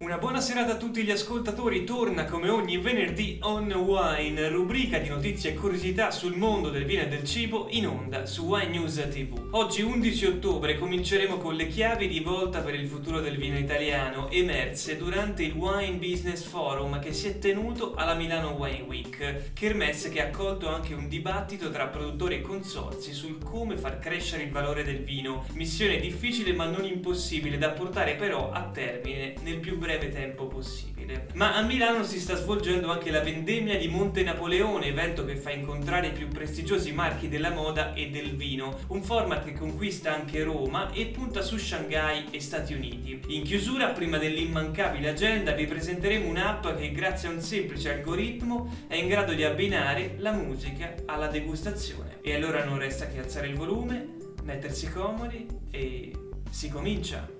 Una buona serata a tutti gli ascoltatori, torna come ogni venerdì On Wine, rubrica di notizie e curiosità sul mondo del vino e del cibo in onda su Wine News TV. Oggi 11 ottobre cominceremo con le chiavi di volta per il futuro del vino italiano emerse durante il Wine Business Forum che si è tenuto alla Milano Wine Week, kermesse che ha accolto anche un dibattito tra produttori e consorzi sul come far crescere il valore del vino, missione difficile ma non impossibile da portare però a termine nel più breve tempo possibile. Ma a Milano si sta svolgendo anche la vendemmia di Monte Napoleone, evento che fa incontrare i più prestigiosi marchi della moda e del vino, un format che conquista anche Roma e punta su Shanghai e Stati Uniti. In chiusura, prima dell'immancabile agenda, vi presenteremo un'app che grazie a un semplice algoritmo è in grado di abbinare la musica alla degustazione. E allora non resta che alzare il volume, mettersi comodi e si comincia!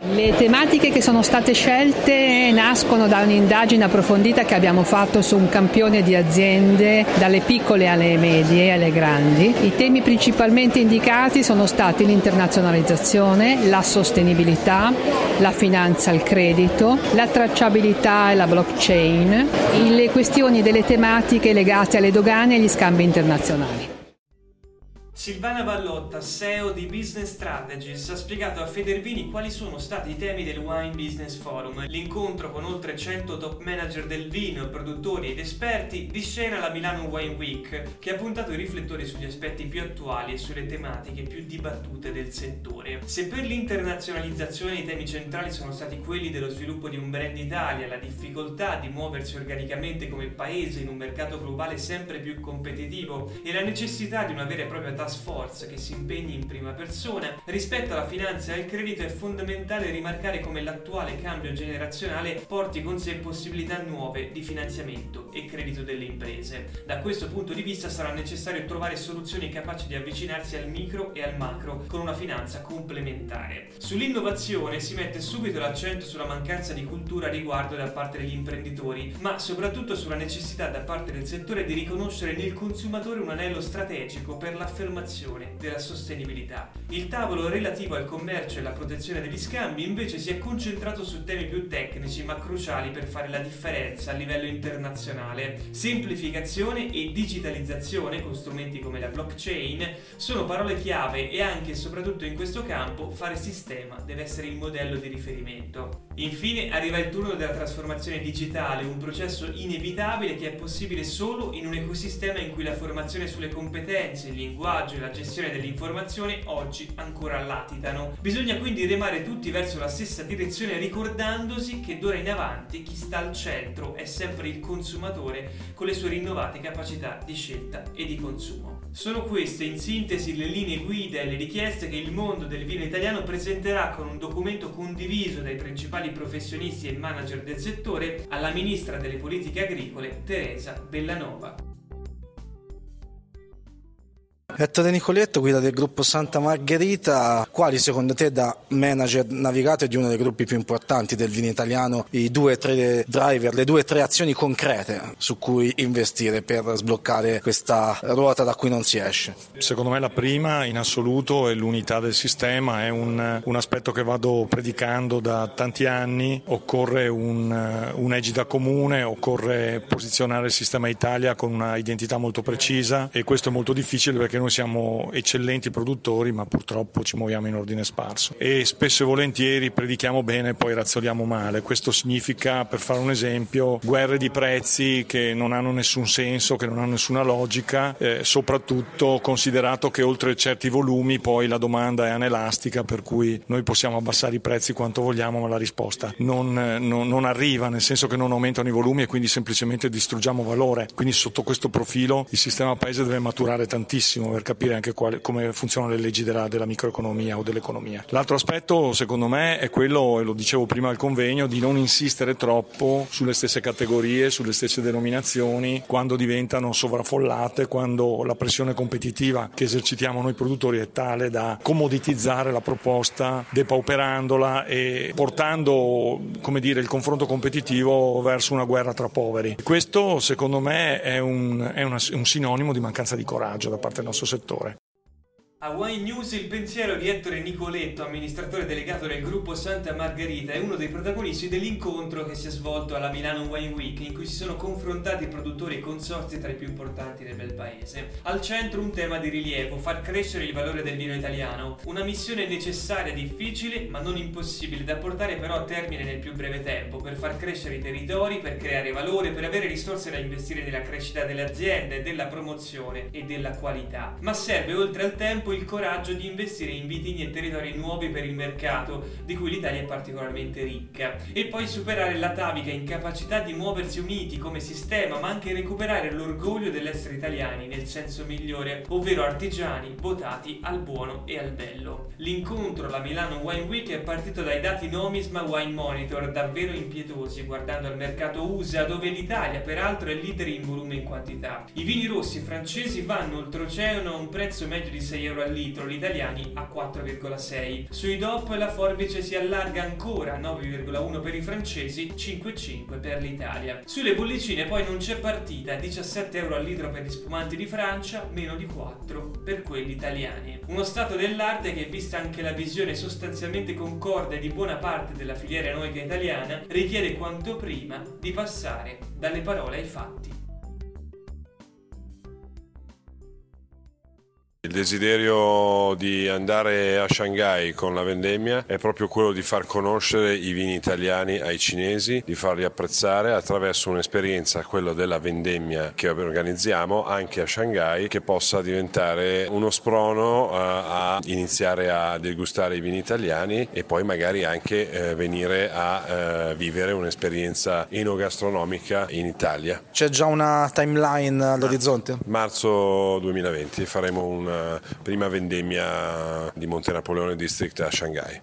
Le tematiche che sono state scelte nascono da un'indagine approfondita che abbiamo fatto su un campione di aziende, dalle piccole alle medie e alle grandi. I temi principalmente indicati sono stati l'internazionalizzazione, la sostenibilità, la finanza al credito, la tracciabilità e la blockchain, le questioni delle tematiche legate alle dogane e agli scambi internazionali. Silvana Vallotta, CEO di Business Strategies, ha spiegato a Federvini quali sono stati i temi del Wine Business Forum, l'incontro con oltre 100 top manager del vino, produttori ed esperti di scena alla Milano Wine Week, che ha puntato i riflettori sugli aspetti più attuali e sulle tematiche più dibattute del settore. Se per l'internazionalizzazione i temi centrali sono stati quelli dello sviluppo di un brand Italia, la difficoltà di muoversi organicamente come paese in un mercato globale sempre più competitivo e la necessità di una vera e propria task force che si impegni in prima persona. Rispetto alla finanza e al credito è fondamentale rimarcare come l'attuale cambio generazionale porti con sé possibilità nuove di finanziamento e credito delle imprese. Da questo punto di vista sarà necessario trovare soluzioni capaci di avvicinarsi al micro e al macro con una finanza complementare. Sull'innovazione si mette subito l'accento sulla mancanza di cultura riguardo da parte degli imprenditori, ma soprattutto sulla necessità da parte del settore di riconoscere nel consumatore un anello strategico per l'affermazione della sostenibilità. Il tavolo relativo al commercio e alla protezione degli scambi invece si è concentrato su temi più tecnici ma cruciali per fare la differenza a livello internazionale. Semplificazione e digitalizzazione con strumenti come la blockchain sono parole chiave e anche e soprattutto in questo campo fare sistema deve essere il modello di riferimento. Infine arriva il turno della trasformazione digitale, un processo inevitabile che è possibile solo in un ecosistema in cui la formazione sulle competenze, il linguaggio e la gestione dell'informazione oggi ancora latitano. Bisogna quindi remare tutti verso la stessa direzione, ricordandosi che d'ora in avanti chi sta al centro è sempre il consumatore con le sue rinnovate capacità di scelta e di consumo. Sono queste in sintesi le linee guida e le richieste che il mondo del vino italiano presenterà con un documento condiviso dai principali professionisti e manager del settore alla ministra delle politiche agricole Teresa Bellanova. Ettore Nicoletto, guida del gruppo Santa Margherita, quali secondo te, da manager navigato di uno dei gruppi più importanti del vino italiano, i 2-3 driver, le 2-3 azioni concrete su cui investire per sbloccare questa ruota da cui non si esce? Secondo me la prima in assoluto è l'unità del sistema, è un aspetto che vado predicando da tanti anni. Occorre un'egida comune, occorre posizionare il sistema Italia con una identità molto precisa e questo è molto difficile perché noi siamo eccellenti produttori ma purtroppo ci muoviamo in ordine sparso e spesso e volentieri predichiamo bene e poi razzoliamo male. Questo significa, per fare un esempio, guerre di prezzi che non hanno nessun senso, che non hanno nessuna logica, soprattutto considerato che oltre certi volumi poi la domanda è anelastica, per cui noi possiamo abbassare i prezzi quanto vogliamo ma la risposta non arriva, nel senso che non aumentano i volumi e quindi semplicemente distruggiamo valore. Quindi sotto questo profilo il sistema paese deve maturare tantissimo per capire anche come funzionano le leggi della microeconomia o dell'economia. L'altro aspetto, secondo me, è quello, e lo dicevo prima al convegno, di non insistere troppo sulle stesse categorie, sulle stesse denominazioni, quando diventano sovraffollate, quando la pressione competitiva che esercitiamo noi produttori è tale da comoditizzare la proposta, depauperandola e portando, come dire, il confronto competitivo verso una guerra tra poveri. Questo, secondo me, è un sinonimo di mancanza di coraggio da parte del nostro settore. A Wine News il pensiero di Ettore Nicoletto, amministratore delegato del gruppo Santa Margherita, è uno dei protagonisti dell'incontro che si è svolto alla Milano Wine Week, in cui si sono confrontati produttori e consorzi tra i più importanti del bel paese. Al centro un tema di rilievo: far crescere il valore del vino italiano, una missione necessaria, difficile ma non impossibile da portare però a termine nel più breve tempo, per far crescere i territori, per creare valore, per avere risorse da investire nella crescita delle aziende, della promozione e della qualità. Ma serve, oltre al tempo, il coraggio di investire in vitigni e territori nuovi per il mercato, di cui l'Italia è particolarmente ricca, e poi superare l'atavica incapacità di muoversi uniti come sistema, ma anche recuperare l'orgoglio dell'essere italiani nel senso migliore, ovvero artigiani votati al buono e al bello. L'incontro alla Milano Wine Week è partito dai dati Nomisma Wine Monitor, davvero impietosi guardando al mercato USA, dove l'Italia peraltro è leader in volume e in quantità. I vini rossi francesi vanno oltreoceano a un prezzo medio di 6 euro al litro, gli italiani a 4,6. Sui DOP la forbice si allarga ancora, 9,1 per i francesi, 5,5 per l'Italia. Sulle bollicine poi non c'è partita, 17 euro al litro per gli spumanti di Francia, meno di 4 per quelli italiani. Uno stato dell'arte che, vista anche la visione sostanzialmente concorde di buona parte della filiera enoica italiana, richiede quanto prima di passare dalle parole ai fatti. Il desiderio di andare a Shanghai con la vendemmia è proprio quello di far conoscere i vini italiani ai cinesi, di farli apprezzare attraverso un'esperienza, quella della vendemmia che organizziamo anche a Shanghai, che possa diventare uno sprono a iniziare a degustare i vini italiani e poi magari anche venire a vivere un'esperienza enogastronomica in Italia. C'è già una timeline all'orizzonte? Marzo 2020 faremo una prima vendemmia di Monte Napoleone District a Shanghai.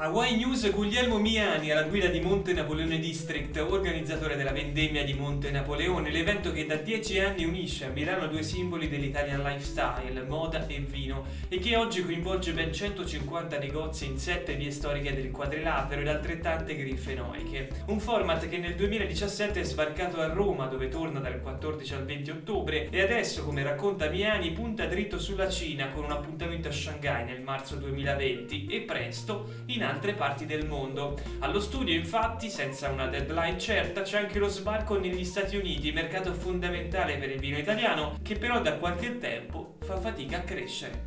A Wine News Guglielmo Miani, alla guida di Monte Napoleone District, organizzatore della vendemmia di Monte Napoleone, l'evento che da 10 anni unisce a Milano due simboli dell'Italian lifestyle, moda e vino, e che oggi coinvolge ben 150 negozi in 7 vie storiche del quadrilatero ed altrettante griffe enoiche. Un format che nel 2017 è sbarcato a Roma, dove torna dal 14 al 20 ottobre, e adesso, come racconta Miani, punta dritto sulla Cina con un appuntamento a Shanghai nel marzo 2020 e presto in altre parti del mondo. Allo studio, infatti, senza una deadline certa, c'è anche lo sbarco negli Stati Uniti, mercato fondamentale per il vino italiano, che però da qualche tempo fa fatica a crescere.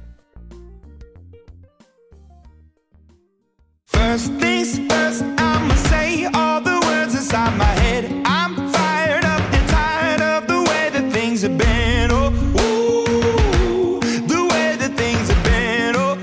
First things first, I'ma say all the words inside my head. I'm fired up and tired of the way that things have been. Oh, ooh, the way that things have been. Oh,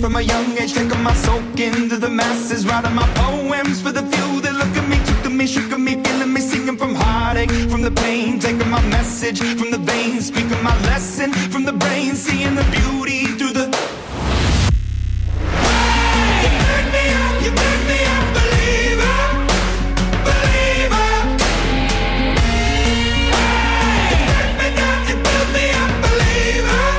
from a young age, taking my soak into the masses, writing my poems for the few that look at me, took to me, shook at me, feeling me, singing from heartache, from the pain, taking my message from the veins, speaking my lesson from the brain, seeing the beauty through the... you burn me up, believer, believer. You burn me down, you build me up, believer.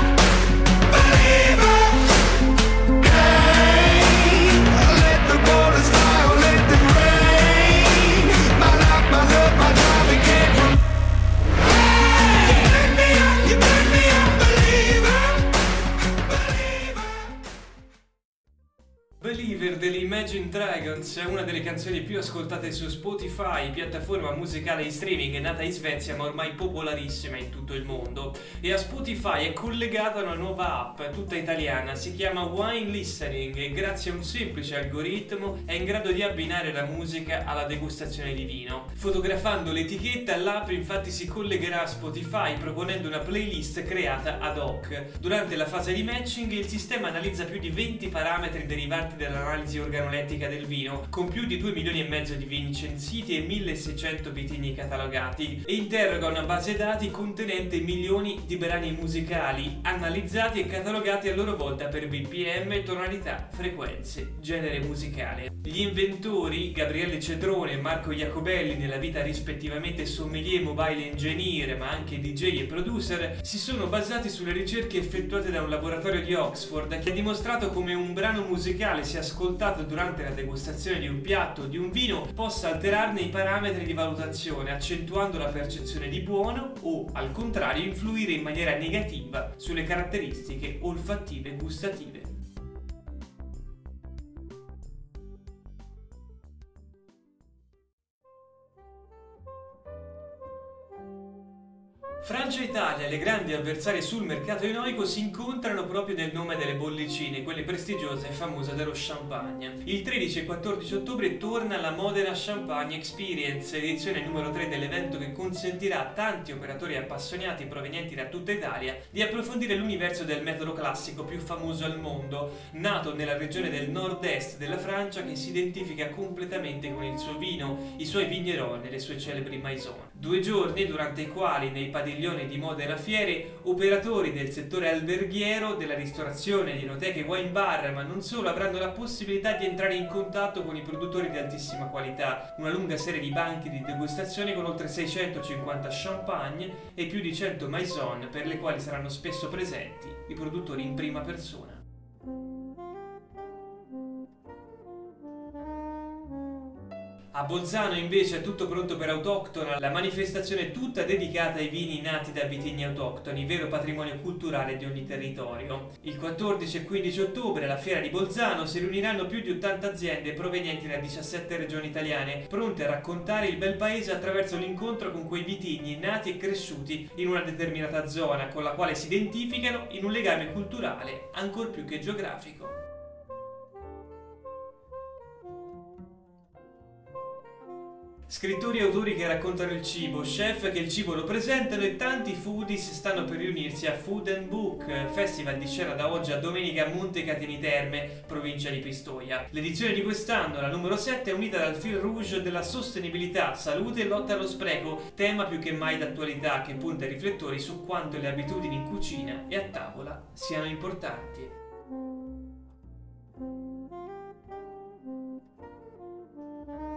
Imagine Dragons è una delle canzoni più ascoltate su Spotify, piattaforma musicale in streaming nata in Svezia ma ormai popolarissima in tutto il mondo. E a Spotify è collegata una nuova app, tutta italiana, si chiama Wine Listening e grazie a un semplice algoritmo è in grado di abbinare la musica alla degustazione di vino. Fotografando l'etichetta, l'app infatti si collegherà a Spotify proponendo una playlist creata ad hoc. Durante la fase di matching il sistema analizza più di 20 parametri derivanti dall'analisi organolettica del vino, con più di 2 milioni e mezzo di vini censiti e 1600 vitigni catalogati, e interroga una base dati contenente milioni di brani musicali, analizzati e catalogati a loro volta per BPM, tonalità, frequenze, genere musicale. Gli inventori, Gabriele Cedrone e Marco Jacobelli, nella vita rispettivamente sommelier, mobile engineer, ma anche DJ e producer, si sono basati sulle ricerche effettuate da un laboratorio di Oxford che ha dimostrato come un brano musicale, se ascoltato durante la degustazione di un piatto o di un vino, possa alterarne i parametri di valutazione, accentuando la percezione di buono o, al contrario, influire in maniera negativa sulle caratteristiche olfattive e gustative. Francia e Italia, le grandi avversarie sul mercato enoico, si incontrano proprio nel nome delle bollicine, quelle prestigiose e famose dello champagne. Il 13 e 14 ottobre torna la Modena Champagne Experience, edizione numero 3 dell'evento che consentirà a tanti operatori appassionati provenienti da tutta Italia di approfondire l'universo del metodo classico più famoso al mondo, nato nella regione del nord-est della Francia che si identifica completamente con il suo vino, i suoi vigneroli e le sue celebri maison. 2 giorni durante i quali, nei padiglioni di Modena Fiere, operatori del settore alberghiero, della ristorazione, di enoteche, wine bar, ma non solo, avranno la possibilità di entrare in contatto con i produttori di altissima qualità. Una lunga serie di banchi di degustazione con oltre 650 champagne e più di 100 maison, per le quali saranno spesso presenti i produttori in prima persona. A Bolzano invece è tutto pronto per Autoctona, la manifestazione tutta dedicata ai vini nati da vitigni autoctoni, vero patrimonio culturale di ogni territorio. Il 14 e 15 ottobre alla Fiera di Bolzano si riuniranno più di 80 aziende provenienti da 17 regioni italiane, pronte a raccontare il bel paese attraverso l'incontro con quei vitigni nati e cresciuti in una determinata zona, con la quale si identificano in un legame culturale ancor più che geografico. Scrittori e autori che raccontano il cibo, chef che il cibo lo presentano e tanti foodies stanno per riunirsi a Food and Book, festival di scena da oggi a domenica a Montecatini Terme, provincia di Pistoia. L'edizione di quest'anno, la numero 7, è unita dal fil rouge della sostenibilità, salute e lotta allo spreco, tema più che mai d'attualità che punta i riflettori su quanto le abitudini in cucina e a tavola siano importanti.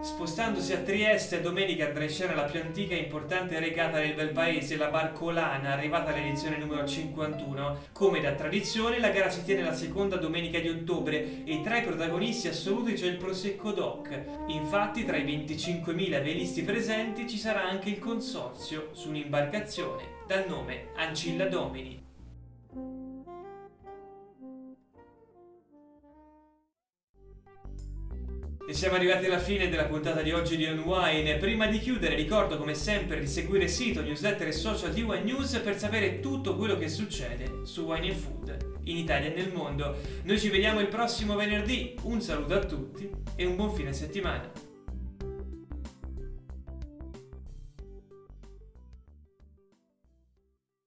Spostandosi a Trieste, domenica andrà in scena la più antica e importante regata del bel paese, la Barcolana, arrivata all'edizione numero 51. Come da tradizione, la gara si tiene la seconda domenica di ottobre e tra i protagonisti assoluti c'è il Prosecco Doc. Infatti, tra i 25.000 velisti presenti ci sarà anche il consorzio su un'imbarcazione dal nome Ancilla Domini. E siamo arrivati alla fine della puntata di oggi di On Wine. Prima di chiudere ricordo come sempre di seguire il sito, newsletter e social di Wine News per sapere tutto quello che succede su Wine & Food in Italia e nel mondo. Noi ci vediamo il prossimo venerdì, un saluto a tutti e un buon fine settimana.